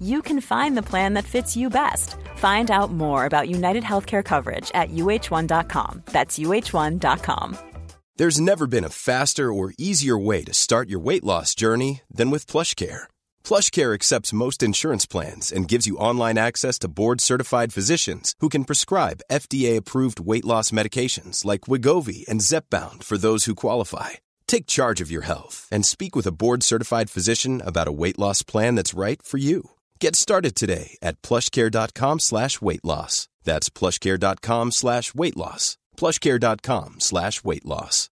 you can find the plan that fits you best. Find out more about United Healthcare coverage at uh1.com. That's uh1.com. There's never been a faster or easier way to start your weight loss journey than with PlushCare. PlushCare accepts most insurance plans and gives you online access to board-certified physicians who can prescribe FDA-approved weight loss medications like Wegovy and Zepbound for those who qualify. Take charge of your health and speak with a board-certified physician about a weight loss plan that's right for you. Get started today at PlushCare.com/weight loss. That's PlushCare.com/weight loss. PlushCare.com/weight loss.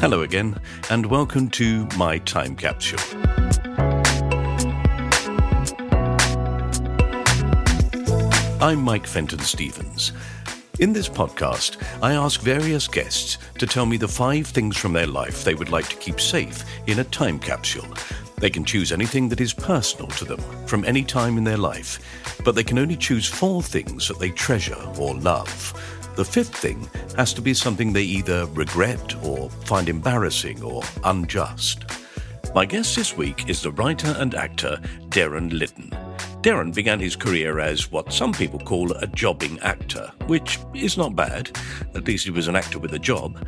Hello again, and welcome to My Time Capsule. I'm Mike Fenton Stevens. In this podcast, I ask various guests to tell me the 5 things from their life they would like to keep safe in a time capsule. They can choose anything that is personal to them from any time in their life, but they can only choose 4 things that they treasure or love. The 5th thing has to be something they either regret or find embarrassing or unjust. My guest this week is the writer and actor Derren Litten. Derren began his career as what some people call a jobbing actor, which is not bad. At least he was an actor with a job.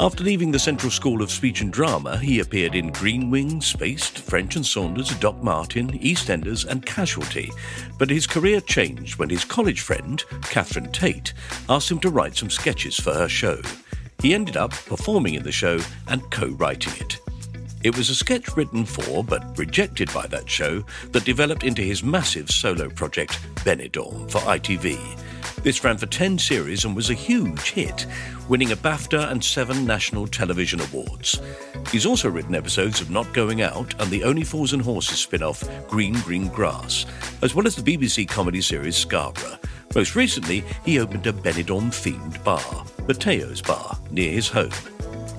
After leaving the Central School of Speech and Drama, he appeared in Green Wing, Spaced, French and Saunders, Doc Martin, EastEnders and Casualty. But his career changed when his college friend, Catherine Tate, asked him to write some sketches for her show. He ended up performing in the show and co-writing it. It was a sketch written for, but rejected by that show, that developed into his massive solo project, Benidorm, for ITV. This ran for 10 series and was a huge hit, winning a BAFTA and 7 National Television Awards. He's also written episodes of Not Going Out and the Only Fools and Horses spin-off, Green Green Grass, as well as the BBC comedy series Scarborough. Most recently, he opened a Benidorm-themed bar, Mateo's Bar, near his home,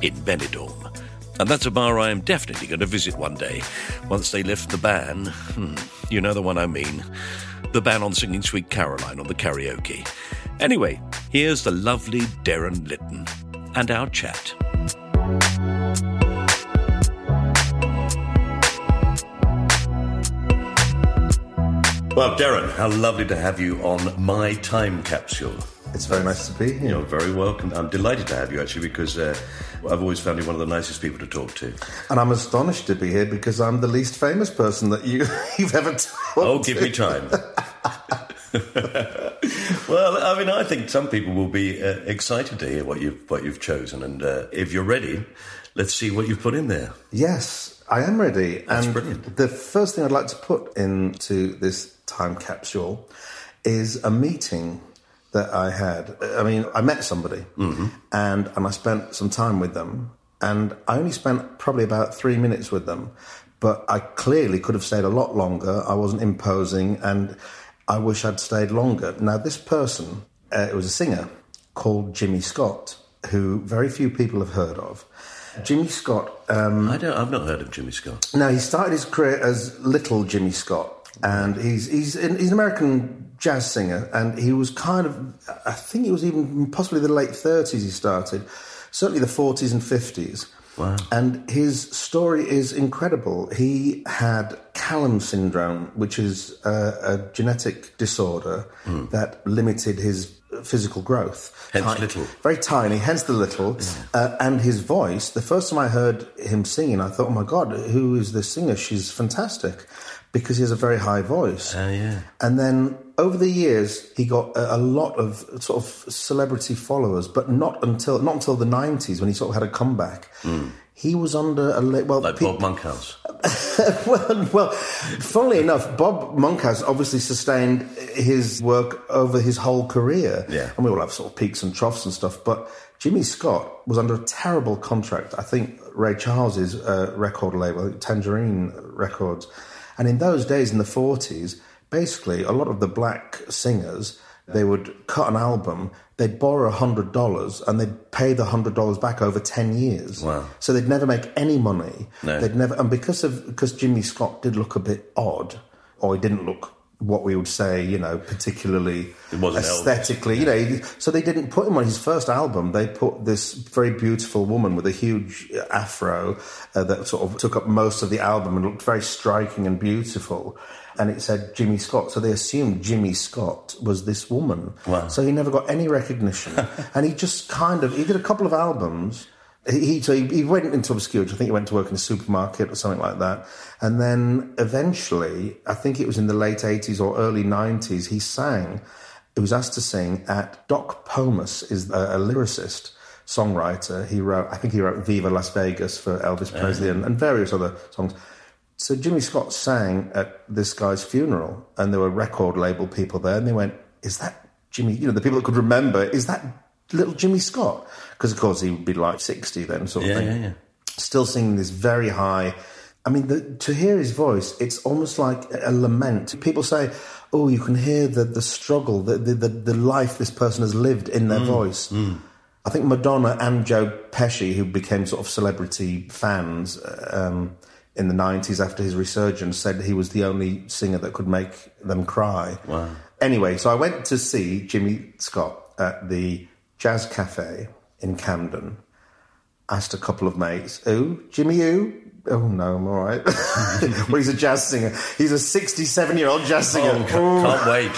in Benidorm. And that's a bar I am definitely going to visit one day, once they lift the ban. You know the one I mean. The ban on singing Sweet Caroline on the karaoke. Anyway, here's the lovely Derren Litten and our chat. Well, Derren, how lovely to have you on My Time Capsule. It's very nice to be here. You're very welcome. I'm delighted to have you, actually, because I've always found you one of the nicest people to talk to. And I'm astonished to be here because I'm the least famous person that you've ever talked to. Oh, give me time. Well, I mean, I think some people will be excited to hear what you've chosen. And if you're ready, let's see what you've put in there. Yes, I am ready. That's brilliant. The first thing I'd like to put into this time capsule is a meeting that I had. I mean, I met somebody, mm-hmm. and I spent some time with them, and I only spent probably about 3 minutes with them, but I clearly could have stayed a lot longer. I wasn't imposing, and I wish I'd stayed longer. Now, this person, it was a singer called Jimmy Scott, who very few people have heard of. Jimmy Scott... I've not heard of Jimmy Scott. No, he started his career as Little Jimmy Scott, and he's an American jazz singer, and he was kind of, I think it was even possibly the late 30s he started, certainly the 40s and 50s. Wow. And his story is incredible. He had Callum syndrome, which is a genetic disorder that limited his physical growth. Hence little. Very tiny, hence the little. Yeah. And his voice, the first time I heard him singing, I thought, oh my God, who is this singer? She's fantastic. Because he has a very high voice. Oh, yeah. And then over the years, he got a lot of sort of celebrity followers, but not until the 90s when he sort of had a comeback. Mm. He was under a... like Bob Monkhouse. well, funnily enough, Bob Monkhouse obviously sustained his work over his whole career. Yeah. And we all have sort of peaks and troughs and stuff, but Jimmy Scott was under a terrible contract. I think Ray Charles's record label, Tangerine Records. And in those days, in the 40s, basically a lot of the black singers... They would cut an album, they'd borrow $100, and they'd pay the $100 back over 10 years. Wow. So they'd never make any money. No. They'd never, and because Jimmy Scott did look a bit odd, or he didn't look what we would say, you know, particularly aesthetically, yeah. You know, so they didn't put him on his first album. They put this very beautiful woman with a huge afro that sort of took up most of the album and looked very striking and beautiful. And it said Jimmy Scott. So they assumed Jimmy Scott was this woman. Wow. So he never got any recognition. And he just he did a couple of albums. He went into obscurity. I think he went to work in a supermarket or something like that. And then eventually, I think it was in the late 80s or early 90s, he was asked to sing at Doc Pomus, is a lyricist, songwriter. He wrote Viva Las Vegas for Elvis Presley and various other songs. So Jimmy Scott sang at this guy's funeral, and there were record label people there, and they went, is that Jimmy? You know, the people that could remember, is that little Jimmy Scott? Because, of course, he would be like 60 then, sort of thing. Yeah, yeah. Still singing this very high... I mean, to hear his voice, it's almost like a lament. People say, oh, you can hear the struggle, the life this person has lived in their voice. Mm. I think Madonna and Joe Pesci, who became sort of celebrity fans... in the 90s after his resurgence, said he was the only singer that could make them cry. Wow. Anyway, so I went to see Jimmy Scott at the Jazz Cafe in Camden. Asked a couple of mates, ooh, Jimmy, ooh? Oh, no, I'm all right. Well, he's a jazz singer. He's a 67-year-old jazz singer. Can't wait.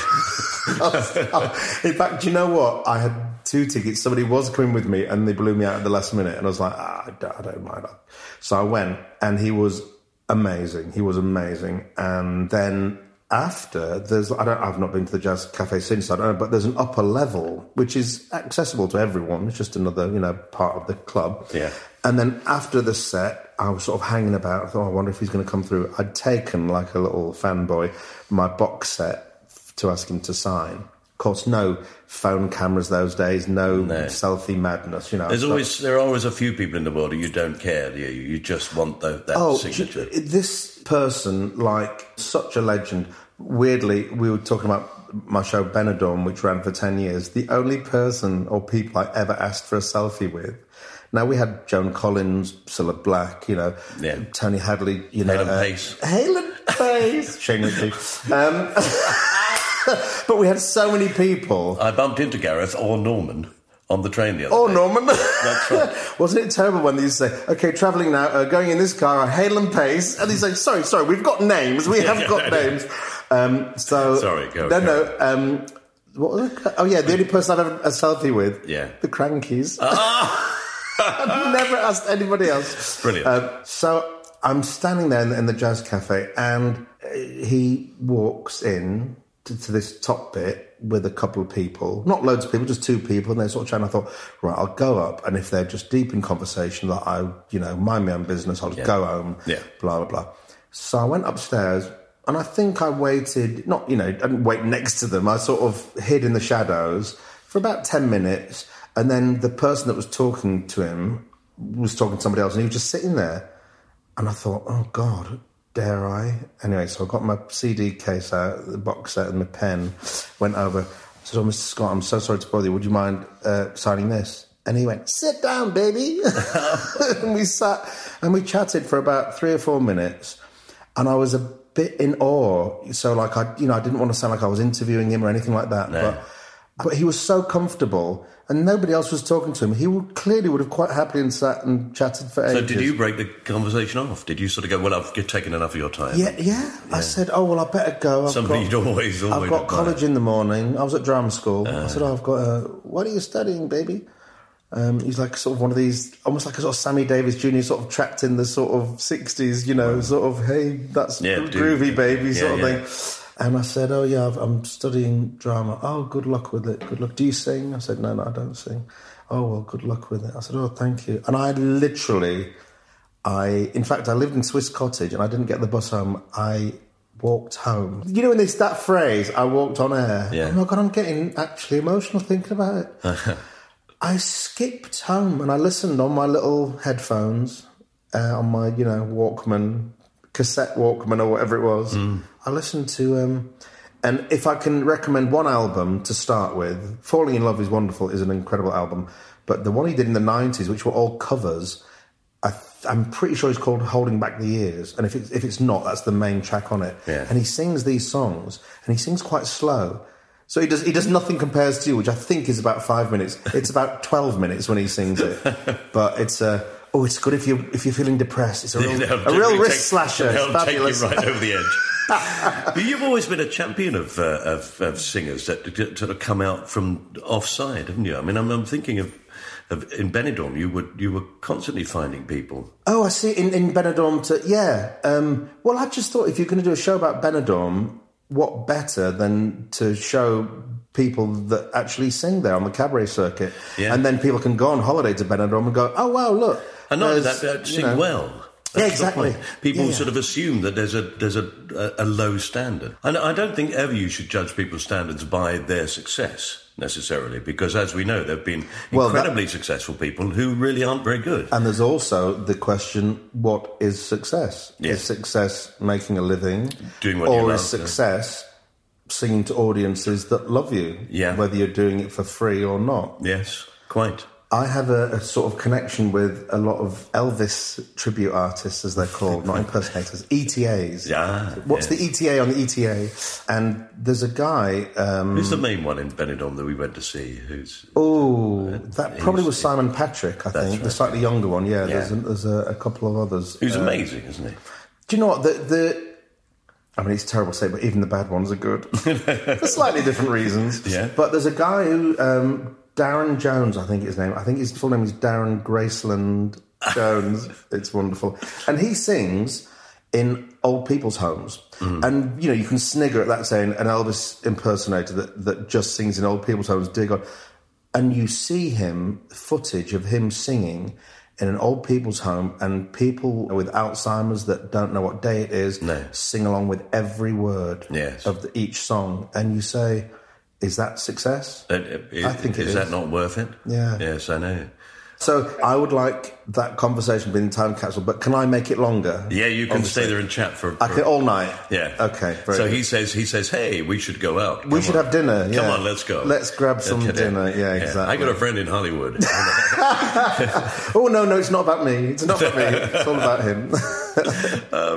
In fact, do you know what? I had... 2 tickets, somebody was coming with me and they blew me out at the last minute, and I was like, I don't mind. So I went, and he was amazing. And then after, I've not been to the Jazz Cafe since, I don't know, but there's an upper level which is accessible to everyone. It's just another, you know, part of the club. Yeah. And then after the set, I was sort of hanging about. I thought, oh, I wonder if he's going to come through. I'd taken, like a little fanboy, my box set to ask him to sign. Of course, no phone cameras those days, no selfie madness, you know. There are always a few people in the world who you don't care, do you? You just want that signature. This person, like, such a legend. Weirdly, we were talking about my show Benidorm, which ran for 10 years. The only person or people I ever asked for a selfie with. Now, we had Joan Collins, Cilla Black, you know, Tony Hadley, you know. Hale and Pace. Shamelessly. But we had so many people. I bumped into Gareth or Norman on the train the other day. That's right. Wasn't it terrible when they used to say, OK, travelling now, going in this car, Hale and Pace. And they say, sorry, we've got names. We have got names. Sorry, go on. No. What was it? Oh, yeah, the only person I've ever had a selfie with. Yeah. The Crankies. I've never asked anybody else. Brilliant. So I'm standing there in the Jazz Cafe, and he walks in... to this top bit with a couple of people, not loads of people, just 2 people, and they're sort of chatting. I thought, right, I'll go up, and if they're just deep in conversation, that I, you know, mind my own business, I'll just go home, blah, blah, blah. So I went upstairs, and I think I waited, not, you know, I didn't wait next to them, I sort of hid in the shadows for about 10 minutes, and then the person that was talking to him was talking to somebody else, and he was just sitting there, and I thought, oh, God... Dare I? Anyway, so I got my CD case out, the box set and my pen, went over. So Mr. Scott, I'm so sorry to bother you. Would you mind signing this? And he went, sit down, baby. And we sat and we chatted for about 3 or 4 minutes. And I was a bit in awe. So, like, I didn't want to sound like I was interviewing him or anything like that. No. But But he was so comfortable, and nobody else was talking to him. He would have quite happily sat and chatted for ages. So did you break the conversation off? Did you sort of go, well, I've taken enough of your time? Yeah. I said, oh, well, I better go. I've got college in the morning. I was at drama school. I said, oh, I've got what are you studying, baby? He's like sort of one of these, almost like a sort of Sammy Davis Jr. sort of trapped in the sort of 60s, sort of, hey, that's groovy, baby sort of thing. And I said, oh, yeah, I'm studying drama. Oh, good luck with it. Good luck. Do you sing? I said, no, I don't sing. Oh, well, good luck with it. I said, oh, thank you. And I lived in Swiss Cottage and I didn't get the bus home. I walked home. You know, when it's that phrase, I walked on air. Yeah. Oh, my God, I'm getting actually emotional thinking about it. I skipped home and I listened on my little headphones, on my, Walkman, cassette Walkman or whatever it was. Mm. I listened to, and if I can recommend one album to start with, Falling in Love is Wonderful is an incredible album, but the one he did in the 90s, which were all covers, I'm pretty sure it's called Holding Back the Years, and if it's not, that's the main track on it. Yeah. And he sings these songs, and he sings quite slow. So he does Nothing Compares to You, which I think is about 5 minutes. It's about 12 minutes when he sings it, but it's a... it's good if you're feeling depressed. It's a real wrist slasher. It's fabulous. Take you right over the edge. You've always been a champion of singers that sort of come out from offside, haven't you? I mean, I'm thinking of in Benidorm, you were constantly finding people. Oh, I see. In Benidorm, well, I just thought if you're going to do a show about Benidorm, what better than to show people that actually sing there on the cabaret circuit, and then people can go on holiday to Benidorm and go, oh wow, look. And not that they sing well. That's exactly. People sort of assume that there's a low standard. And I don't think ever you should judge people's standards by their success, necessarily, because as we know, there have been incredibly successful people who really aren't very good. And there's also the question, what is success? Yes. Is success making a living? Doing what you love? Or is success... singing to audiences that love you, whether you're doing it for free or not. Yes, quite. I have a sort of connection with a lot of Elvis tribute artists, as they're called, not impersonators, ETAs. Yeah. What's the ETA on the ETA? And there's a guy... who's the main one in Benidorm that we went to see? That probably was Simon Patrick, I think, right, the slightly younger one, yeah. There's a couple of others. Who's amazing, isn't he? Do you know what, it's terrible to say, but even the bad ones are good. For slightly different reasons. Yeah. But there's a guy who, Darren Jones, I think his name. I think his full name is Darren Graceland Jones. It's wonderful. And he sings in old people's homes. Mm. And, you can snigger at that saying, an Elvis impersonator that just sings in old people's homes, dear God. And you see footage of him singing in an old people's home, and people with Alzheimer's that don't know what day it is sing along with every word of each song. And you say, is that success? I think it is. Is that not worth it? Yeah. Yes, I know. So I would like that conversation being in Time Capsule, but can I make it longer? Yeah, you can stay there and chat for... I can, all night? Yeah. Okay, so good. He says, hey, we should go out. We should have dinner, yeah. Come on, let's go. Let's grab some dinner, exactly. I got a friend in Hollywood. Oh, no, it's not about me. It's not about me. It's all about him.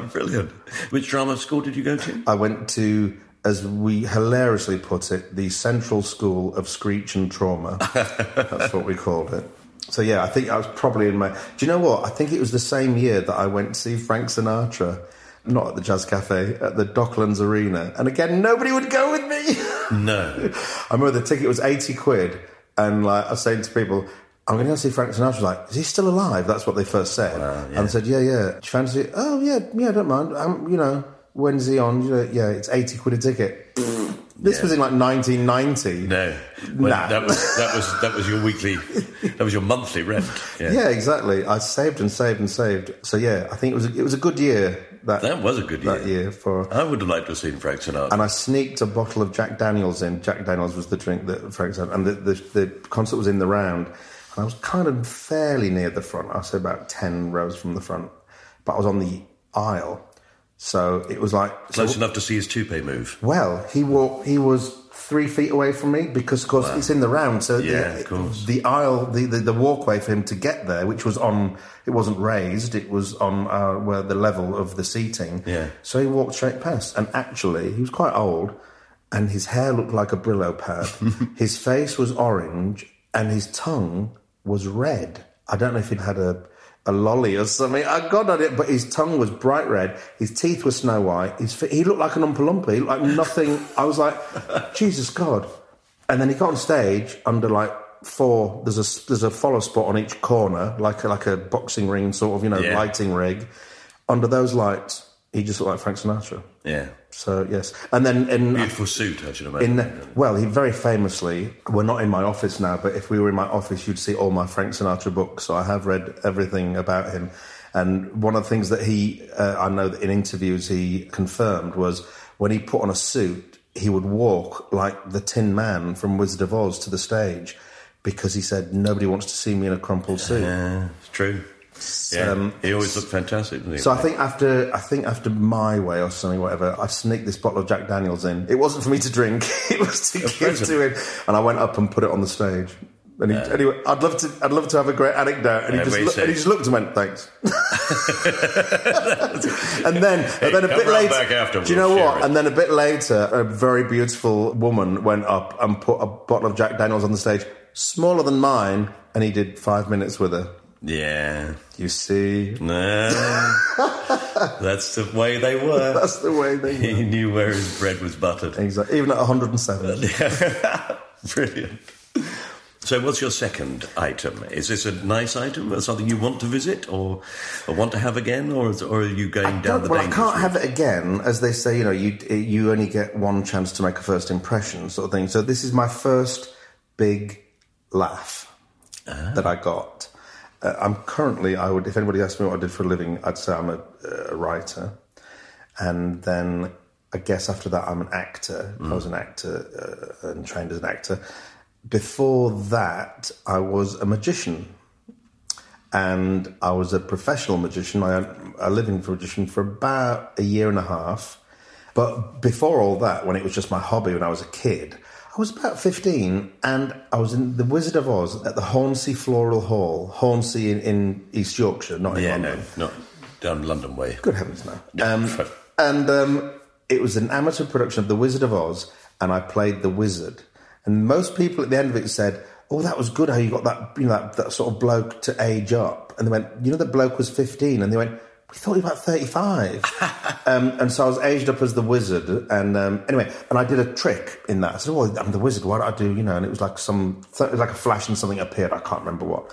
Brilliant. Which drama school did you go to? I went to... as we hilariously put it, the Central School of Screech and Trauma. That's what we called it. So, yeah, I think I was probably in my... Do you know what? I think it was the same year that I went to see Frank Sinatra, not at the Jazz Cafe, at the Docklands Arena. And again, nobody would go with me. No. I remember the ticket was £80, and I was saying to people, I'm going to go see Frank Sinatra. Is he still alive? That's what they first said. And they said, yeah. Do you fancy it? Oh, yeah, don't mind. I'm, when's he on? It's £80 a ticket. This was in 1990. No. Well, nah. That was your weekly, that was your monthly rent. Yeah, exactly. I saved. So I think it was a good year. That was a good year. That year for... I would have liked to have seen Frank Sinatra. And I sneaked a bottle of Jack Daniels in. Jack Daniels was the drink that Frank Sinatra... And the concert was in the round. And I was kind of fairly near the front. I was about 10 rows from the front. But I was on the aisle. So it was close enough to see his toupee move. Well, he was 3 feet away from me because, of course, it's in the round. So the aisle, the walkway for him to get there, which was it wasn't raised. It was on the level of the seating. Yeah. So he walked straight past, and actually, he was quite old, and his hair looked like a Brillo pad. His face was orange and his tongue was red. I don't know if he'd had a lolly or something. I got at it, but his tongue was bright red. His teeth were snow white. He looked like an Oompa Loompa. He looked like nothing. I was like, Jesus God. And then he got on stage under like four. There's a follow spot on each corner, like a boxing ring sort of, lighting rig. Under those lights, he just looked like Frank Sinatra. Yeah. So yes, and then in beautiful suit, I should imagine. He very famously, we're not in my office now, but if we were in my office, you'd see all my Frank Sinatra books. So I have read everything about him, and one of the things that he, I know that in interviews he confirmed, was when he put on a suit, he would walk like the Tin Man from Wizard of Oz to the stage, because he said nobody wants to see me in a crumpled suit. Yeah, it's true. Yeah, he always looked fantastic, didn't he? So I think after My Way or something, whatever, I sneaked this bottle of Jack Daniels in. It wasn't for me to drink; it was to give to him. And I went up and put it on the stage. And anyway, I'd love to have a great anecdote. And he just looked and went, "Thanks." and then a bit later, do you know what? And then a bit later, a very beautiful woman went up and put a bottle of Jack Daniels on the stage, smaller than mine, and he did 5 minutes with her. Yeah. You see? No. That's the way they were. That's the way they were. He knew where his bread was buttered. Exactly. Even at 107. Brilliant. So what's your second item? Is this a nice item or something you want to visit or want to have again? Or are you going down the dangerous route? I can't have it again. As they say, you only get one chance to make a first impression sort of thing. So this is my first big laugh that I got. I'm currently, if anybody asked me what I did for a living, I'd say I'm a writer. And then I guess after that, I'm an actor. I was an actor and trained as an actor. Before that, I was a magician. And I was a professional magician. I earned a living for magician for about a year and a half. But before all that, when it was just my hobby when I was a kid, I was about 15 and I was in the Wizard of Oz at the Hornsey Floral Hall. Hornsey in East Yorkshire, not in London. Yeah, not down London way. Good heavens, no. And it was an amateur production of the Wizard of Oz, and I played the wizard. And most people at the end of it said, "Oh, that was good how you got that, that sort of bloke to age up." And they went, "You know, that bloke was 15." And they went, "We thought he was about 35. And so I was aged up as the wizard. And and I did a trick in that. I said, "Well, I'm the wizard. Why don't I do, And it was like a flash and something appeared. I can't remember what.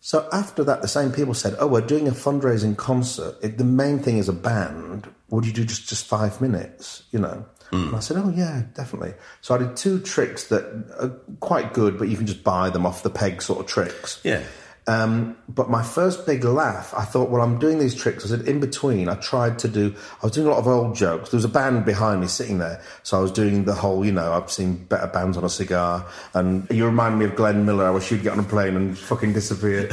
So after that, the same people said, "Oh, we're doing a fundraising concert. The main thing is a band. Would you do just 5 minutes, And I said, "Oh, yeah, definitely." So I did two tricks that are quite good, but you can just buy them off the peg sort of tricks. Yeah. But my first big laugh, I thought, well, I'm doing these tricks. I said, in between, I was doing a lot of old jokes. There was a band behind me sitting there. So I was doing the whole, I've seen better bands on a cigar. And "You remind me of Glenn Miller. I wish you'd get on a plane and fucking disappear."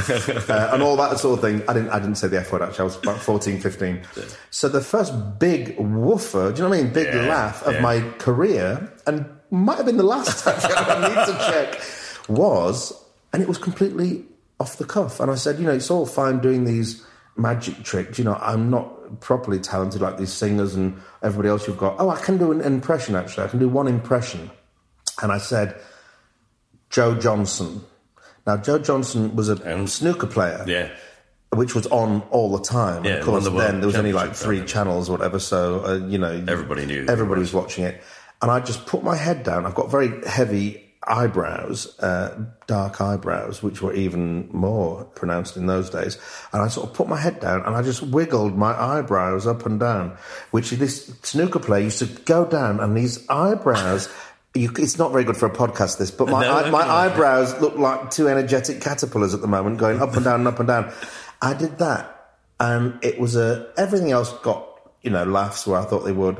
And all that sort of thing. I didn't say the F word, actually. I was about 14, 15. Yeah. So the first big woofer, do you know what I mean? Big laugh of my career, and might have been the last time, I need to check, and it was completely off the cuff. And I said, "It's all fine doing these magic tricks. I'm not properly talented like these singers and everybody else you've got. Oh, I can do an impression, actually. I can do one impression." And I said, "Joe Johnson." Now, Joe Johnson was a snooker player, which was on all the time. Yeah, of course, then there was only like three channels or whatever, so, everybody knew. Everybody was watching it. And I just put my head down. I've got very heavy eyebrows, dark eyebrows, which were even more pronounced in those days. And I sort of put my head down and I just wiggled my eyebrows up and down, which this snooker player used to go down, and these eyebrows... it's not very good for a podcast, this, but my eyebrows look like two energetic caterpillars at the moment, going up and down and up and down. I did that, and it was everything else got, laughs where I thought they would.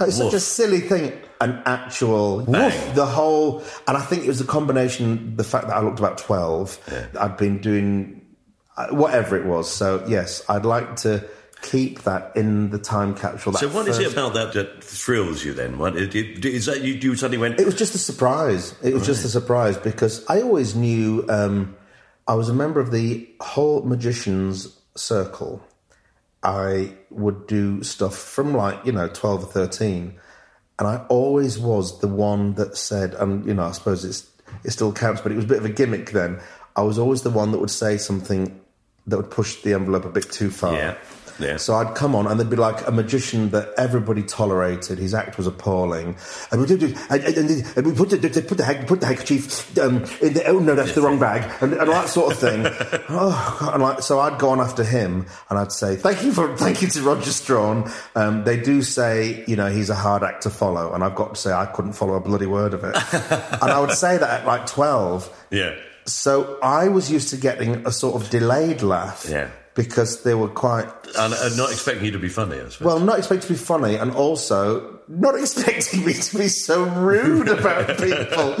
It's such a silly thing. An actual woof, the whole... And I think it was a combination, the fact that I looked about 12. Yeah. I'd been doing whatever it was. So, yes, I'd like to keep that in the time capsule. So what is it about that thrills you then? What, is that you suddenly went... It was just a surprise. It was just a surprise, because I always knew... I was a member of the whole magician's circle. I would do stuff from 12 or 13... And I always was the one that said, and, you know, I suppose it still counts, but it was a bit of a gimmick then. I was always the one that would say something that would push the envelope a bit too far. Yeah. Yeah. So I'd come on and there'd be like a magician that everybody tolerated. His act was appalling. And we put the handkerchief in the... Oh, no, that's the wrong bag. And that sort of thing. Oh, God. And like, so I'd go on after him and I'd say, thank you to Roger Strawn. They do say, you know, he's a hard act to follow. And I've got to say, I couldn't follow a bloody word of it. And I would say that at like 12. Yeah. So I was used to getting a sort of delayed laugh. Yeah. Because they were quite... And not expecting you to be funny, I suppose. Well, not expecting to be funny, and also not expecting me to be so rude about people.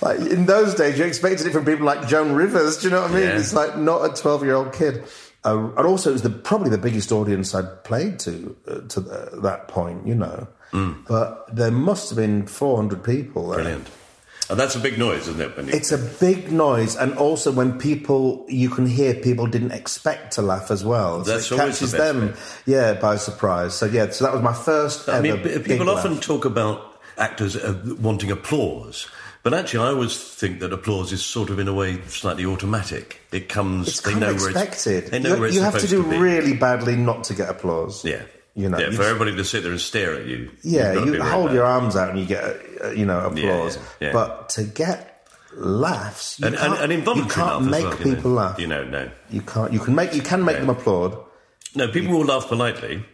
Like, in those days, you expected it from people like Joan Rivers, do you know what I mean? Yeah. It's like not a 12-year-old kid. And also, it was probably the biggest audience I'd played to that point, you know. Mm. But there must have been 400 people there. Brilliant. And that's a big noise, isn't it? It's a big noise, and also when people, you can hear people didn't expect to laugh as well. So that's it always catches the best them, bit. Yeah, by surprise. So yeah, so that was my first. I mean, people often talk about actors wanting applause, but actually, I always think that applause is sort of in a way slightly automatic. It comes. It's kind of expected. You have to do really badly not to get applause. Yeah. You know, for everybody to sit there and stare at you. Yeah, you hold your arms out and you get, applause. Yeah. But to get laughs, you can't make people laugh. You know, no, you can't. You can make them applaud. No, people will laugh politely,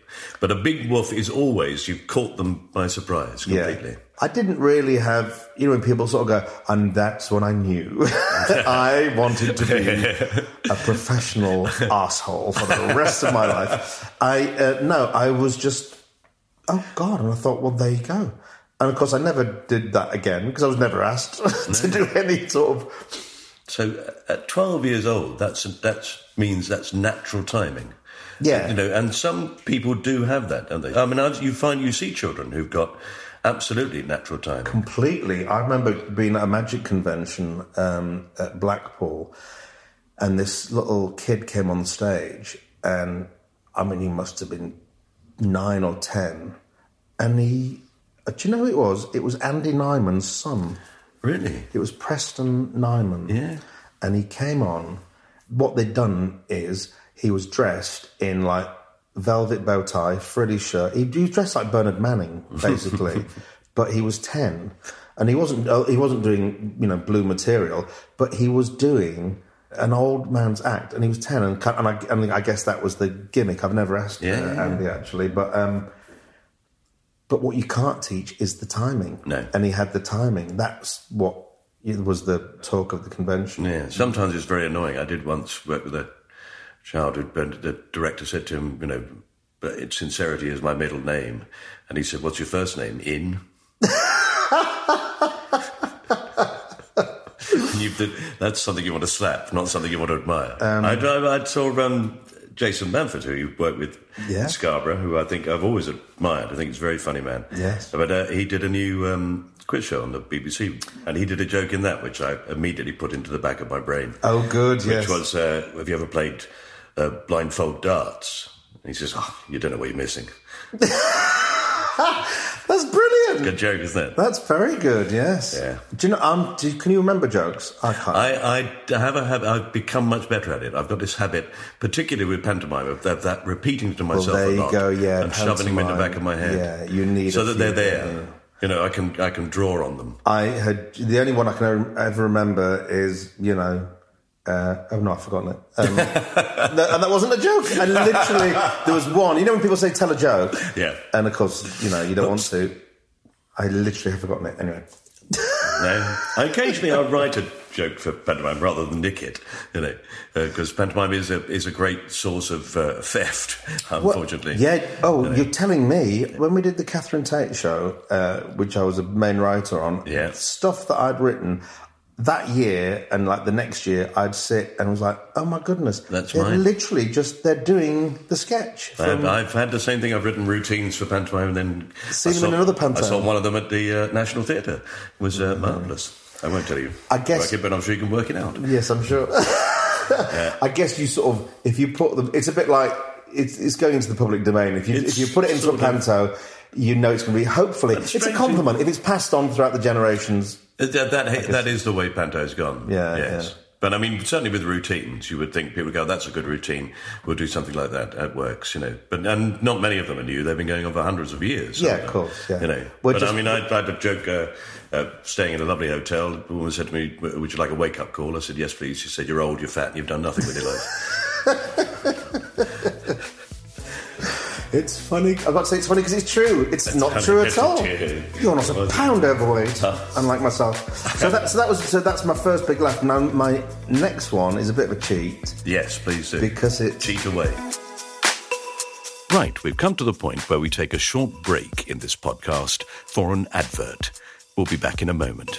but a big woof is always you've caught them by surprise completely. Yeah. I didn't really have, when people sort of go, and that's when I knew I wanted to be a professional asshole for the rest of my life. I was just, oh God, and I thought, well, there you go. And of course, I never did that again because I was never asked to do any sort of. So at 12 years old, that means that's natural timing. Yeah, and some people do have that, don't they? I mean, you see children who've got absolutely natural timing. Completely. I remember being at a magic convention at Blackpool, and this little kid came on stage, and I mean, he must have been 9 or 10, and he, do you know who it was? It was Andy Nyman's son. Really? It was Preston Nyman. Yeah, and he came on. What they'd done is, he was dressed in, like, velvet bow tie, frilly shirt. He was dressed like Bernard Manning, basically, but he was 10. And he wasn't doing, blue material, but he was doing an old man's act, and he was 10. And I guess that was the gimmick. I've never asked Andy, actually. But what you can't teach is the timing. No. And he had the timing. That's what was the talk of the convention. Yeah, sometimes it's very annoying. I did once work with a childhood, the director said to him, but sincerity is my middle name. And he said, what's your first name? In. That's something you want to slap, not something you want to admire. I saw Jason Bamford, who you worked with in Scarborough, who I think I've always admired. I think he's a very funny man. Yes. But he did a new quiz show on the BBC, and he did a joke in that, which I immediately put into the back of my brain. Oh, good, yes. Which was, have you ever played... blindfold darts. And he says, you don't know what you're missing. That's brilliant. Good joke, isn't it? That's very good, yes. Yeah. Do you know, can you remember jokes? I can't. I have a habit, I've become much better at it. I've got this habit, particularly with pantomime, of that repeating to myself a lot. There you go, yeah. And shoving them in the back of my head. Yeah, you need so that they're there. Yeah. I can draw on them. The only one I can ever remember is, I've forgotten it. And that wasn't a joke. And literally, there was one. When people say, tell a joke? Yeah. And of course, you don't want to. I literally have forgotten it. Anyway. No. Occasionally, I'll write a joke for pantomime rather than nick it, because pantomime is a great source of theft, unfortunately. Yeah. Oh, you're telling me, when we did the Catherine Tate show, which I was a main writer on, stuff that I'd written... That year and the next year, I'd sit and was like, oh my goodness. That's mine. They're literally just, they're doing the sketch. I've had the same thing. I've written routines for pantomime and then seen them in another pantomime. I saw one of them at the National Theatre. It was marvellous. I won't tell you. I guess. But I'm sure you can work it out. Yes, I'm sure. I guess you sort of, if you put them, it's a bit like it's going into the public domain. If you put it into a panto, you know it's going to be, hopefully, it's a compliment. If it's passed on throughout the generations. That is the way panto's gone. Yeah, yes. Yeah. But I mean, certainly with routines, you would think people would go, that's a good routine. We'll do something like that at works, you know. And not many of them are new. They've been going on for hundreds of years. Yeah, of course. Yeah. You know. I had a joke staying in a lovely hotel. A woman said to me, would you like a wake-up call? I said, yes, please. She said, you're old, you're fat, and you've done nothing with your life. It's funny. I've got to say it's funny because it's true. That's not true at all. You're not a pound overweight, unlike myself. So that's my first big laugh. Now my next one is a bit of a cheat. Yes, please do. Because it's... Cheat away. Right, we've come to the point where we take a short break in this podcast for an advert. We'll be back in a moment.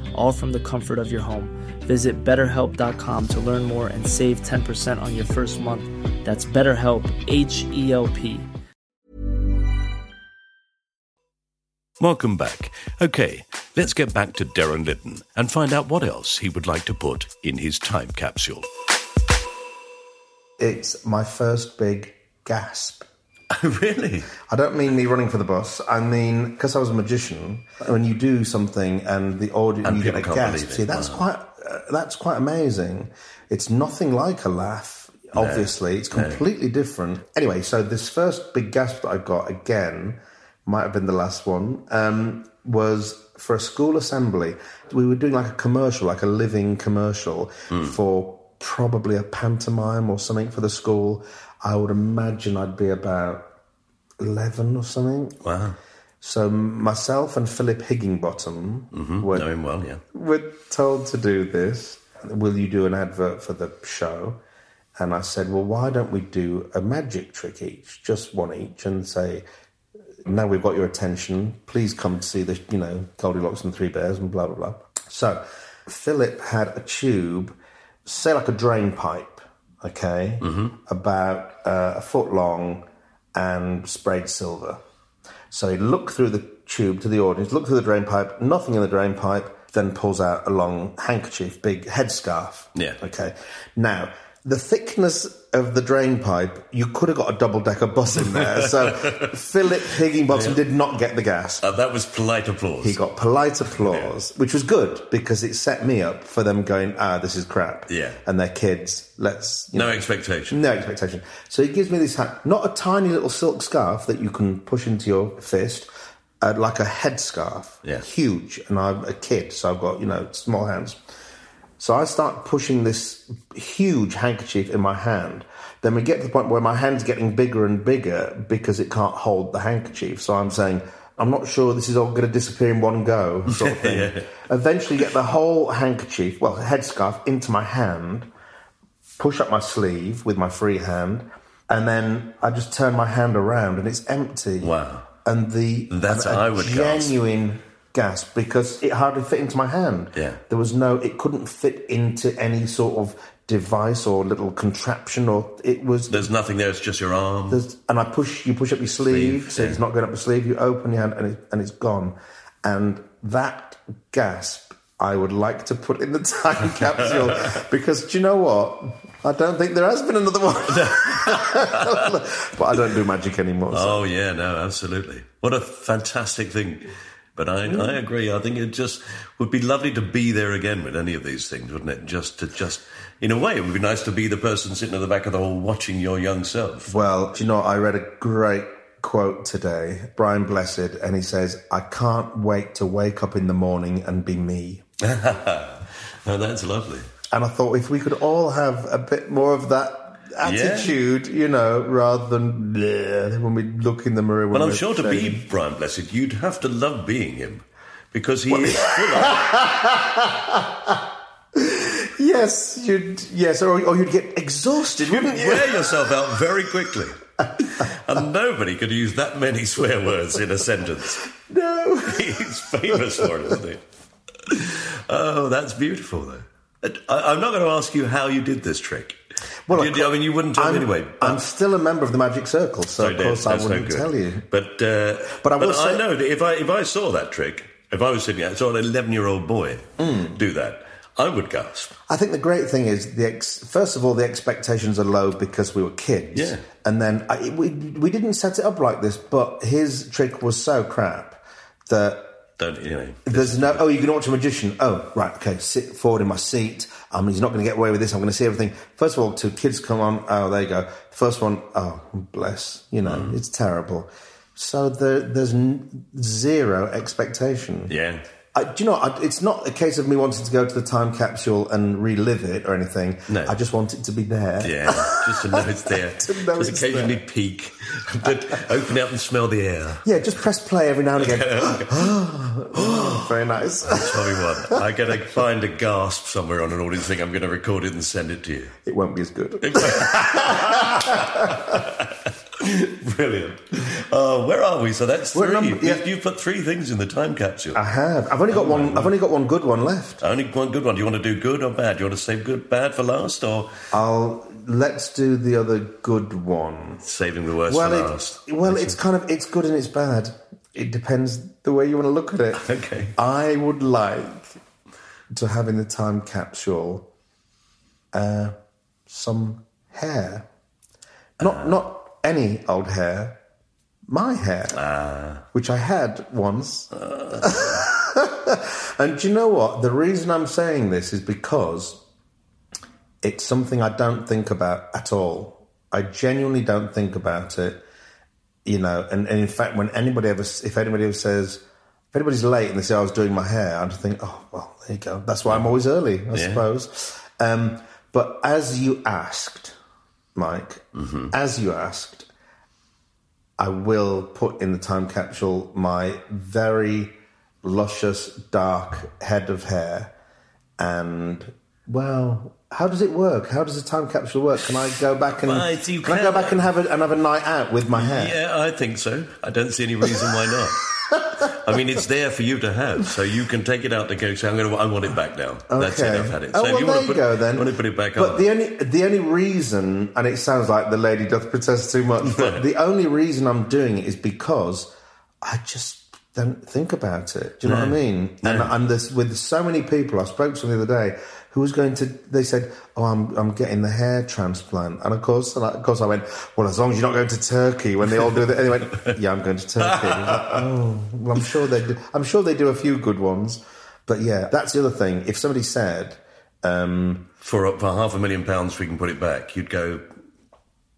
all from the comfort of your home. Visit BetterHelp.com to learn more and save 10% on your first month. That's BetterHelp, H-E-L-P. Welcome back. Okay, let's get back to Derren Litten and find out what else he would like to put in his time capsule. It's my first big gasp. Oh, really? I don't mean me running for the bus. I mean, because I was a magician, when you do something and the audience... And you get a gasp. See, that's quite amazing. It's nothing like a laugh, obviously. No, it's completely different. Anyway, so this first big gasp that I got, again, might have been the last one, was for a school assembly. We were doing like a commercial, like a living commercial for probably a pantomime or something for the school. I would imagine I'd be about 11 or something. Wow. So myself and Philip Higginbottom were told to do this. Will you do an advert for the show? And I said, well, why don't we do a magic trick each, just one each, and say, now we've got your attention, please come to see the, you know, Goldilocks and Three Bears and blah, blah, blah. So Philip had a tube, say like a drain pipe, okay, about a foot long and sprayed silver. So he looked through the tube to the audience, looked through the drain pipe, nothing in the drain pipe, then pulls out a long handkerchief, big headscarf. Yeah. Okay. Now, the thickness of the drain pipe, you could have got a double-decker bus in there. So Philip Higginbottom did not get the gasp. That was polite applause. He got polite applause, which was good because it set me up for them going, this is crap. Yeah. And they're kids. No expectation. No expectation. So he gives me this hat, not a tiny little silk scarf that you can push into your fist, like a headscarf. Yeah. Huge. And I'm a kid, so I've got, you know, small hands. So I start pushing this huge handkerchief in my hand. Then we get to the point where my hand's getting bigger and bigger because it can't hold the handkerchief. So I'm saying, I'm not sure this is all going to disappear in one go, sort of thing. Eventually get the whole handkerchief, well, headscarf, into my hand, push up my sleeve with my free hand, and then I just turn my hand around and it's empty. Wow. And I would gasp because it hardly fit into my hand. Yeah. There was it couldn't fit into any sort of device or little contraption or it was... There's nothing there, it's just your arm. And you push up your sleeve so it's not going up your sleeve, you open your hand and it's gone. And that gasp I would like to put in the time capsule because do you know what? I don't think there has been another one. But I don't do magic anymore. So. Oh yeah, no, absolutely. What a fantastic thing. But I agree. I think it just would be lovely to be there again with any of these things, wouldn't it? Just in a way, it would be nice to be the person sitting at the back of the hall watching your young self. Well, you know, I read a great quote today, Brian Blessed, and he says, "I can't wait to wake up in the morning and be me." Oh, that's lovely. And I thought if we could all have a bit more of that attitude, you know, rather than when we look in the mirror. Well, I'm sure to be Brian Blessed, you'd have to love being him, because he is full of... Yes, or you'd get exhausted, wouldn't you? Wear yourself out very quickly. And nobody could use that many swear words in a sentence. No. He's famous for it, isn't he? Oh, that's beautiful, though. I'm not going to ask you how you did this trick. Well, you wouldn't tell me anyway. I'm still a member of the Magic Circle, so of course I wouldn't tell you. But I know that if I saw that trick, if I was sitting there, I saw an 11-year-old boy do that, I would gasp. I think the great thing is, first of all, the expectations are low because we were kids. Yeah. And then we didn't set it up like this, but his trick was so crap that... you're going to watch a magician. Oh, right, okay, sit forward in my seat. He's not going to get away with this. I'm going to see everything. First of all, two kids come on. Oh, there you go. First one, oh, bless. You know, it's terrible. So there's zero expectation. Yeah. It's not a case of me wanting to go to the time capsule and relive it or anything. No. I just want it to be there. Yeah, just to know it's there. Just occasionally there. Peek, but open it up and smell the air. Yeah, just press play every now and again. Very nice. I'll tell you what, I'm going to find a gasp somewhere on an audience thing. I'm going to record it and send it to you. It won't be as good. Brilliant. Where are we? So that's three. You've put three things in the time capsule. I have. I've only got one good one left. Only one good one. Do you want to do good or bad? Do you want to save good, bad for last, or let's do the other good one. Saving the worst for last. Well, it's kind of good and it's bad. It depends the way you want to look at it. Okay. I would like to have in the time capsule some hair, not any old hair, my hair, which I had once. And do you know what? The reason I'm saying this is because it's something I don't think about at all. I genuinely don't think about it, you know. And in fact, if anybody's late and they say I was doing my hair, I just think, oh, well, there you go. That's why I'm always early, I suppose. But as you asked... Mike, as you asked, I will put in the time capsule my very luscious, dark head of hair. And, well, how does it work? How does the time capsule work? Can I go back and have a night out with my hair? Yeah, I think so. I don't see any reason why not. I mean, it's there for you to have, so you can take it out to go. Say, I want it back now. Okay. That's it. I've had it. So if you want to go, then. Want to put it back on. But the only reason, and it sounds like the lady doth protest too much, but the only reason I'm doing it is because I just don't think about it. Do you know what I mean? No. And with so many people, I spoke to them the other day who was going to. They said, "Oh, I'm getting the hair transplant," and of course, I went, "Well, as long as you're not going to Turkey," when they all do that. And they went, "Yeah, I'm going to Turkey." And I was like, oh, well, I'm sure they do a few good ones, but yeah, that's the other thing. If somebody said, for £500,000, we can put it back, you'd go,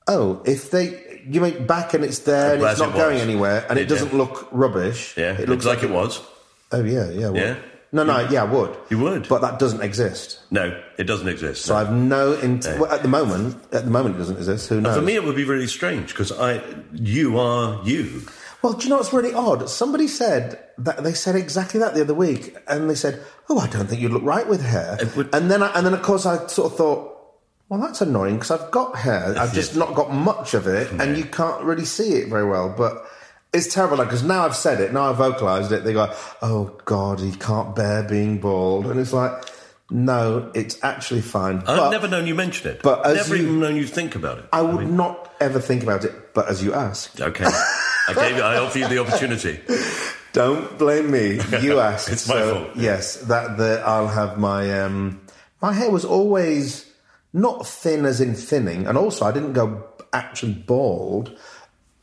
"Oh, if they." You make back and it's there and it's not going anywhere and it doesn't look rubbish. Yeah, it looks like it was. Oh, yeah. Well, yeah. I would. You would. But that doesn't exist. No, it doesn't exist. So no. I have no... Well, at the moment it doesn't exist. Who knows? For me, it would be really strange because you are you. Well, do you know what's really odd? Somebody said... They said exactly that the other week and they said, oh, I don't think you'd look right with hair. And then, of course, I sort of thought... Well, that's annoying because I've got hair. I've just not got much of it, and you can't really see it very well. But it's terrible because now I've said it, now I've vocalised it. They go, "Oh God, he can't bear being bald," and it's like, no, it's actually fine. I've never known you mention it. But never even known you think about it. I would not ever think about it. But as you asked, okay, I offer you the opportunity. Don't blame me. You asked. It's my fault. Yes, I'll have my hair was always. Not thin as in thinning, and also I didn't go actually bald,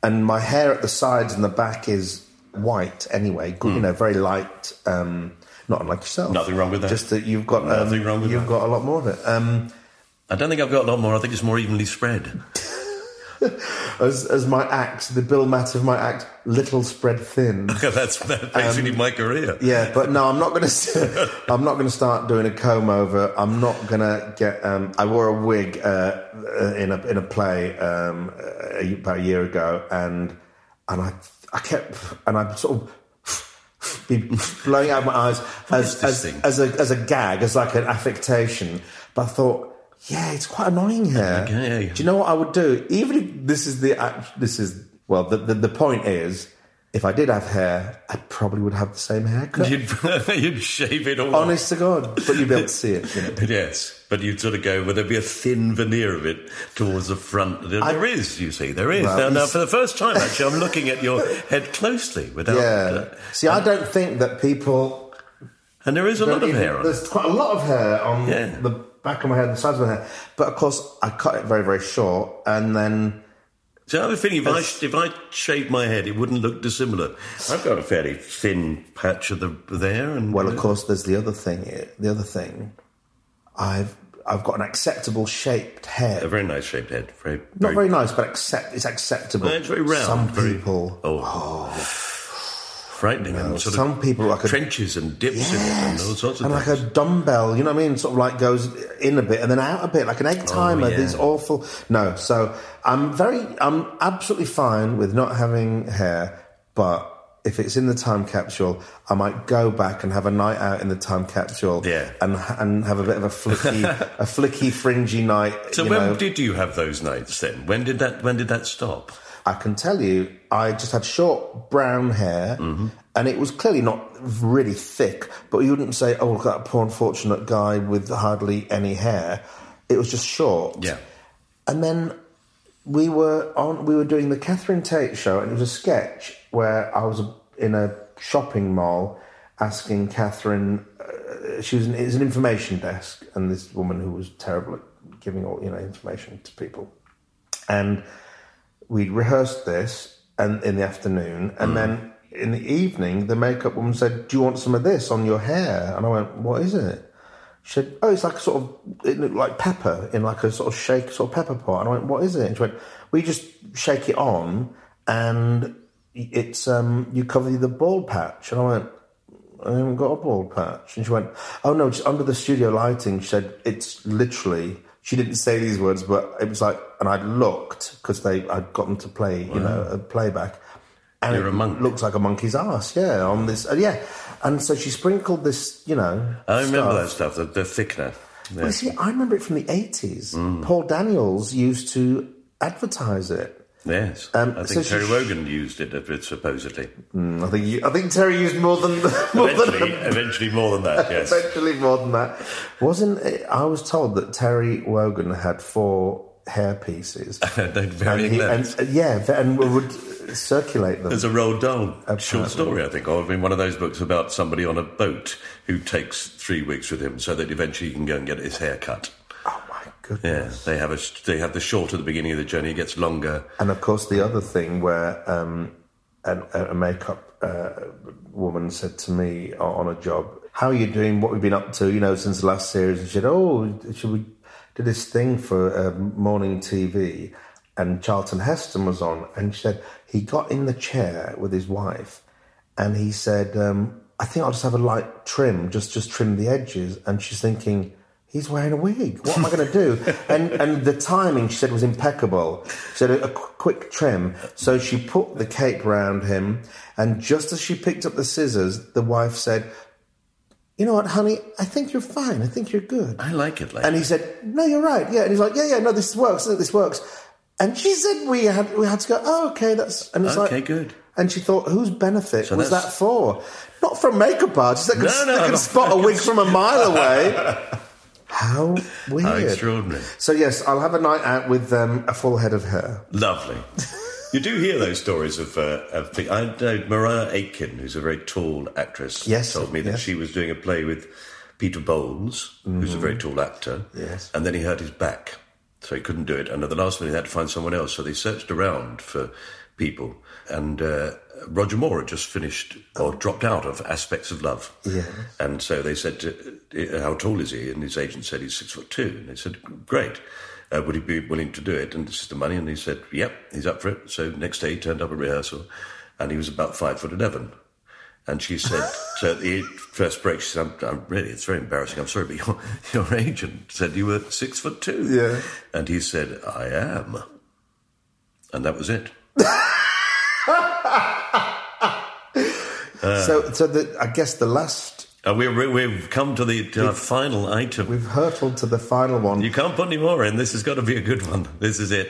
and my hair at the sides and the back is white anyway, you know, very light, not unlike yourself. Nothing wrong with that. Just that you've got got a lot more of it. I don't think I've got a lot more. I think it's more evenly spread. As my act, the bill mat of my act, little spread thin. That's basically my career. Yeah, but no, I'm not going to start doing a comb over. I'm not going to get. I wore a wig in a play about a year ago, and I sort of be blowing out my eyes as a gag, as like an affectation. But I thought, yeah, it's quite annoying here. Okay. Do you know what I would do? Even if the point is, if I did have hair, I probably would have the same haircut. You'd shave it all. Honest to God. But you'd be able to see it. You know? Yes, but you'd sort of go, but there'd be a thin veneer of it towards the front. There is. Well, now, for the first time, actually, I'm looking at your head closely. I don't think that people... And there is a lot of hair on it. There's quite a lot of hair on the... back of my head and the sides of my hair. But, of course, I cut it very, very short, and then... So I have a feeling if I shaved my head, it wouldn't look dissimilar. I've got a fairly thin patch of there. And well, of course, there's the other thing. I've got an acceptable shaped head. A very nice shaped head. Not very nice, but it's acceptable. No, it's very round. People... frightening, and sort some of people like trenches and dips in it and all sorts of things. And like a dumbbell, you know what I mean? Sort of like goes in a bit and then out a bit, like an egg timer. These awful... No, so I'm absolutely fine with not having hair, but if it's in the time capsule, I might go back and have a night out in the time capsule and have a bit of a flicky, fringy night. So did you have those nights then? When did that stop? I can tell you, I just had short brown hair, and it was clearly not really thick, but you wouldn't say, oh, look at that poor unfortunate guy with hardly any hair. It was just short. Yeah. And then we were doing the Catherine Tate show, and it was a sketch where I was in a shopping mall asking Catherine, it was an information desk, and this woman who was terrible at giving all, information to people. And... we'd rehearsed this and in the afternoon, and then in the evening, the makeup woman said, do you want some of this on your hair? And I went, what is it? She said, oh, it's like a sort of, it looked like pepper in like a sort of shake, sort of pepper pot. And I went, what is it? And she went, well, you just shake it on and it's, you cover the bald patch. And I went, I haven't got a bald patch. And she went, oh no, just under the studio lighting. She said, it's literally... She didn't say these words, but it was like, and I'd looked, because I'd gotten to play, a playback. And you're a monk. Looks like a monkey's arse, on this, And so she sprinkled this, I remember that stuff, the thickener. Yeah. Well, see, I remember it from the 80s. Mm. Paul Daniels used to advertise it. Yes, I think Terry Wogan used it a bit, supposedly. I think Terry used more than that. Yes, eventually more than that. Wasn't it, I was told that Terry Wogan had 4 hair pieces, and would circulate them. There's a Roald Dahl short story, I think, or in one of those books about somebody on a boat who takes 3 weeks with him, so that eventually he can go and get his hair cut. Goodness. Yeah, they have the short at the beginning of the journey. It gets longer. And of course, the other thing where a makeup woman said to me on a job, "How are you doing? What we've been up to? Since the last series?" And she said, "Oh, should we do this thing for morning TV?" And Charlton Heston was on, and she said he got in the chair with his wife, and he said, "I think I'll just have a light trim, just trim the edges." And she's thinking, he's wearing a wig. What am I going to do? And the timing, she said, was impeccable. She said, a quick trim. So she put the cape round him, and just as she picked up the scissors, the wife said, you know what, honey, I think you're fine. I think you're good. I like it. And he said, no, you're right. Yeah. And he's like, no, this works. This works. And she said, we had to go, oh, okay, that's... And it's okay, like, good. And she thought, whose benefit was that for? Not from makeup artists. They could spot a wig from a mile away. How weird. How extraordinary. So, yes, I'll have a night out with a full head of hair. Lovely. You do hear those stories of I know Mariah Aitken, who's a very tall actress, told me that she was doing a play with Peter Bowles, who's a very tall actor, and then he hurt his back, so he couldn't do it. And at the last minute, he had to find someone else, so they searched around for people. And Roger Moore had just finished or dropped out of Aspects of Love. Yeah. And so they said, how tall is he? And his agent said, he's 6'2". And they said, great. Would he be willing to do it? And this is the money. And he said, yep, he's up for it. So next day he turned up at rehearsal and he was about 5'11". And she said, so at the first break, she said, I'm really, it's very embarrassing. I'm sorry, but your agent said you were 6'2". Yeah. And he said, I am. And that was it. I guess the last... We've come to our final item. We've hurtled to the final one. You can't put any more in. This has got to be a good one. This is it.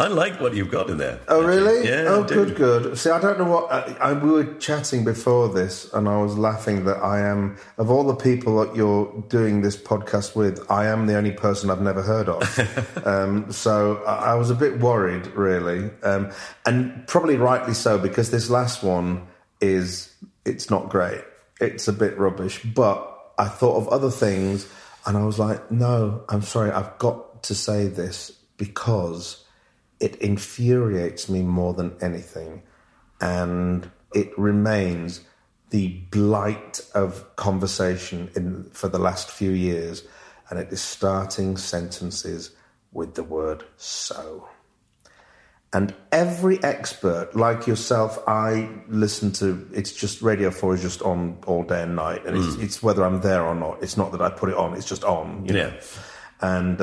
I like what you've got in there. Oh, really? Yeah. Oh, good. See, I don't know what... we were chatting before this, and I was laughing that I am... Of all the people that you're doing this podcast with, I am the only person I've never heard of. So I was a bit worried, really. And probably rightly so, because this last one is... It's not great. It's a bit rubbish, but I thought of other things and I was like, no, I'm sorry, I've got to say this because it infuriates me more than anything. And it remains the blight of conversation for the last few years. And it is starting sentences with the word so. And every expert, like yourself, I listen to... It's just... Radio 4 is just on all day and night. And it's whether I'm there or not. It's not that I put it on. It's just on. You know? And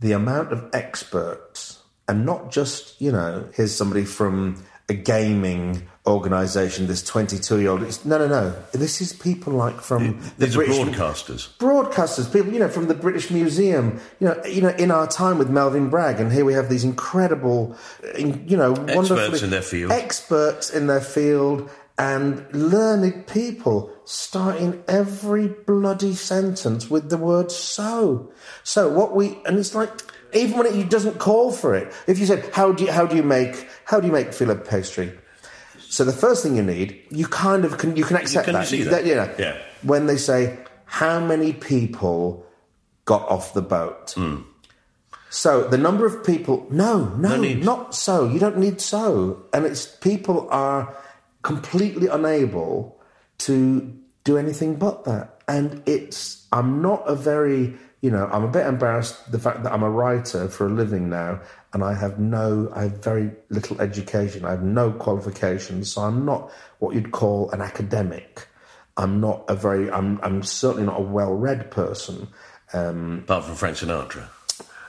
the amount of experts, and not just, here's somebody from a gaming organisation, this 22-year-old... No. This is people like from... These are broadcasters. Broadcasters, people, from the British Museum. In our time with Melvyn Bragg, and here we have these incredible, wonderful... Experts in their field. Experts in their field and learned people starting every bloody sentence with the word so. So what we... And it's like... Even when it doesn't call for it. If you said, how do you make fillet pastry? So the first thing you need, you can accept that. You see that? Yeah. When they say, how many people got off the boat? Mm. So the number of people, not so. You don't need so. And it's people are completely unable to do anything but that. And it's, I'm not a very... I'm a bit embarrassed the fact that I'm a writer for a living now and I have very little education. I have no qualifications, so I'm not what you'd call an academic. I'm certainly not a well-read person. Apart from Frank Sinatra.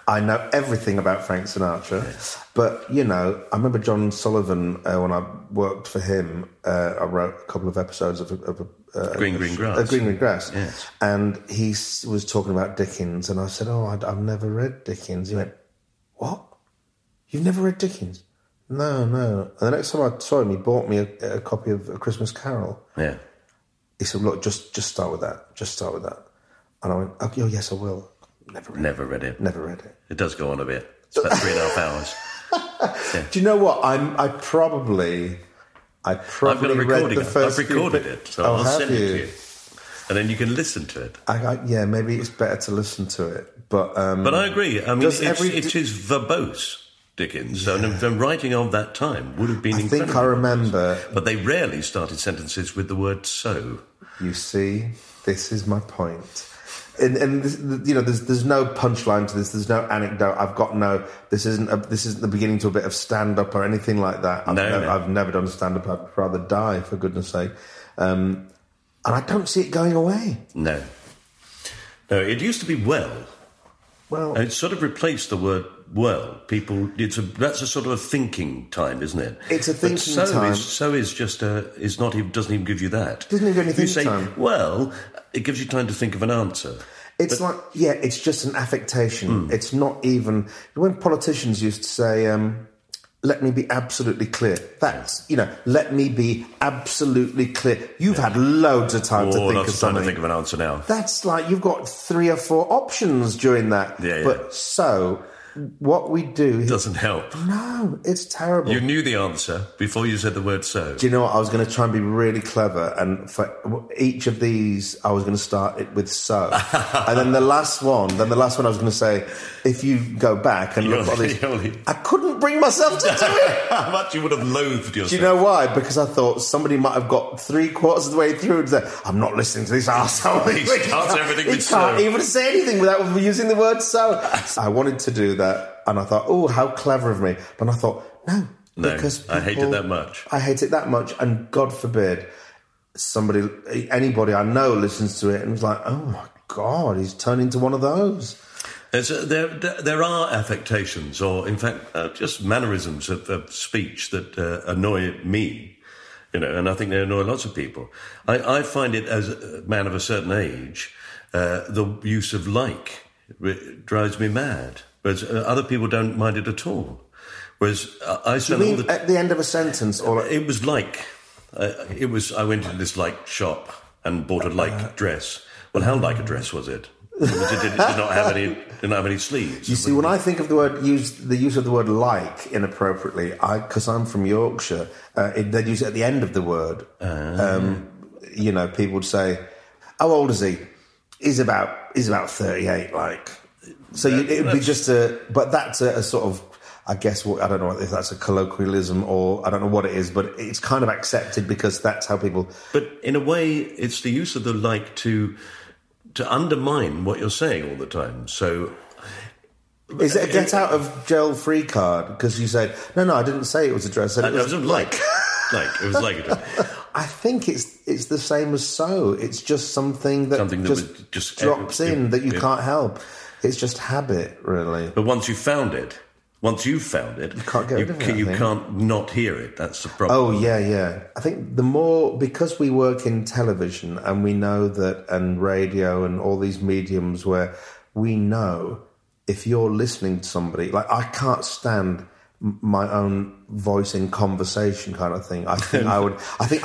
I know everything about Frank Sinatra. Yes. But, I remember John Sullivan, when I worked for him, I wrote a couple of episodes of Green Grass. Green Green Grass. Yes. And he was talking about Dickens, and I said, oh, I've never read Dickens. He went, what? You've never read Dickens? No. And the next time I saw him, he bought me a copy of A Christmas Carol. Yeah. He said, look, just start with that. And I went, oh, yes, I will. Never read it. It does go on a bit. It's about 3.5 hours. Yeah. Do you know what? I've got a recording. I've recorded it, so I'll send it to you. And then you can listen to it. Yeah, maybe it's better to listen to it. But I agree. I mean, it is verbose, Dickens. Yeah. So the writing of that time would have been incredible. I think I remember... But they rarely started sentences with the word so. You see, this is my point. And there's no punchline to this. There's no anecdote. I've got no. This isn't the beginning to a bit of stand up or anything like that. I've never done stand up. I'd rather die, for goodness' sake. And I don't see it going away. No. It used to be well. Well, and it sort of replaced the word well. People. That's a sort of a thinking time, isn't it? It's a thinking time. Doesn't even give you that. Doesn't even give you thinking time. You say well. It gives you time to think of an answer. It's it's just an affectation. Mm. It's not even... When politicians used to say, let me be absolutely clear. That's, let me be absolutely clear. You've had loads of time to think of something. I'm trying to think of an answer now. That's like, you've got 3 or 4 options during that. Yeah. But so... what we do... It doesn't help. No, it's terrible. You knew the answer before you said the word so. Do you know what? I was going to try and be really clever, and for each of these, I was going to start it with so. And then the last one I was going to say, if you go back and look at this... I couldn't bring myself to do it. How much you would have loathed yourself. Do you know why? Because I thought somebody might have got three-quarters of the way through and said, I'm not listening to this arsehole. He starts everything with so. He can't even say anything without using the word so. I wanted to do that, and I thought, oh, how clever of me. But I thought, no, because people, I hate it that much, and God forbid anybody I know listens to it and was like, oh my God, he's turned into one of those. There are affectations, or in fact, just mannerisms of speech that annoy me, you know, and I think they annoy lots of people. I find it, as a man of a certain age, the use of like drives me mad. Whereas other people don't mind it at all. Whereas I spent all the... at the end of a sentence? Or it was like... I went into this like shop and bought a like dress. Well, how like a dress was it? It did not have any sleeves. You see, when I think of the use of the word like inappropriately, because I'm from Yorkshire, they'd use it at the end of the word. You know, people would say, how old is he? He's about 38, like... So it would be just a... But that's a sort of... I guess, I don't know if that's a colloquialism or I don't know what it is, but it's kind of accepted because that's how people... But in a way, it's the use of the like to undermine what you're saying all the time. So... Is it a get-out-of-jail-free card? Because you said, no, I didn't say it was a dress. It was like... It was like a dress. I think it's the same as so. It's just something that drops in that you can't help. It's just habit, really. But once you've found it, you can't get rid of it. You can't not hear it. That's the problem. Oh, yeah. I think because we work in television and we know that, and radio and all these mediums where we know if you're listening to somebody, like I can't stand my own voice in conversation kind of thing. I think I'll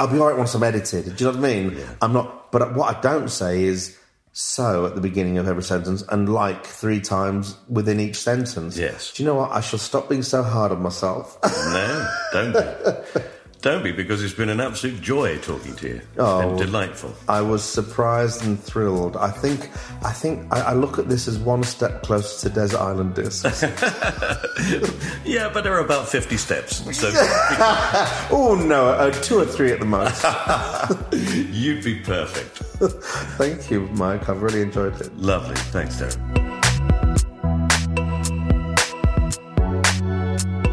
be all right once I'm edited. Do you know what I mean? Yeah. I'm not, but what I don't say is, so at the beginning of every sentence and like three times within each sentence. Yes. Do you know what? I shall stop being so hard on myself. No, don't be. Don't be, because it's been an absolute joy talking to you. It's been delightful. I was surprised and thrilled. I think I look at this as one step closer to Desert Island Discs. Yeah, but there are about 50 steps. So two or three at the most. You'd be perfect. Thank you, Mike. I've really enjoyed it. Lovely. Thanks, Derren.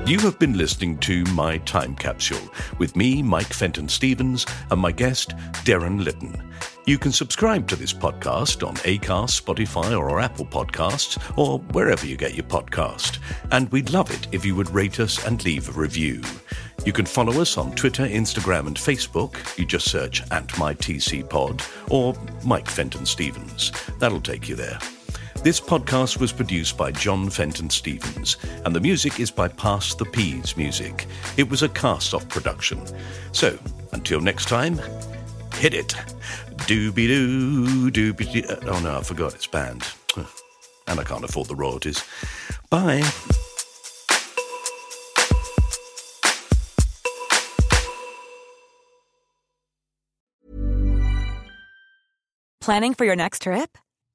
You have been listening to My Time Capsule with me, Mike Fenton Stevens, and my guest, Derren Litten. You can subscribe to this podcast on Acast, Spotify, or Apple Podcasts, or wherever you get your podcast. And we'd love it if you would rate us and leave a review. You can follow us on Twitter, Instagram, and Facebook. You just search @mytcpod or Mike Fenton Stevens. That'll take you there. This podcast was produced by John Fenton Stevens, and the music is by Pass the Peas Music. It was a cast-off production. So, until next time, hit it. Dooby-doo, dooby-doo. Oh, no, I forgot. It's banned. And I can't afford the royalties. Bye. Planning for your next trip?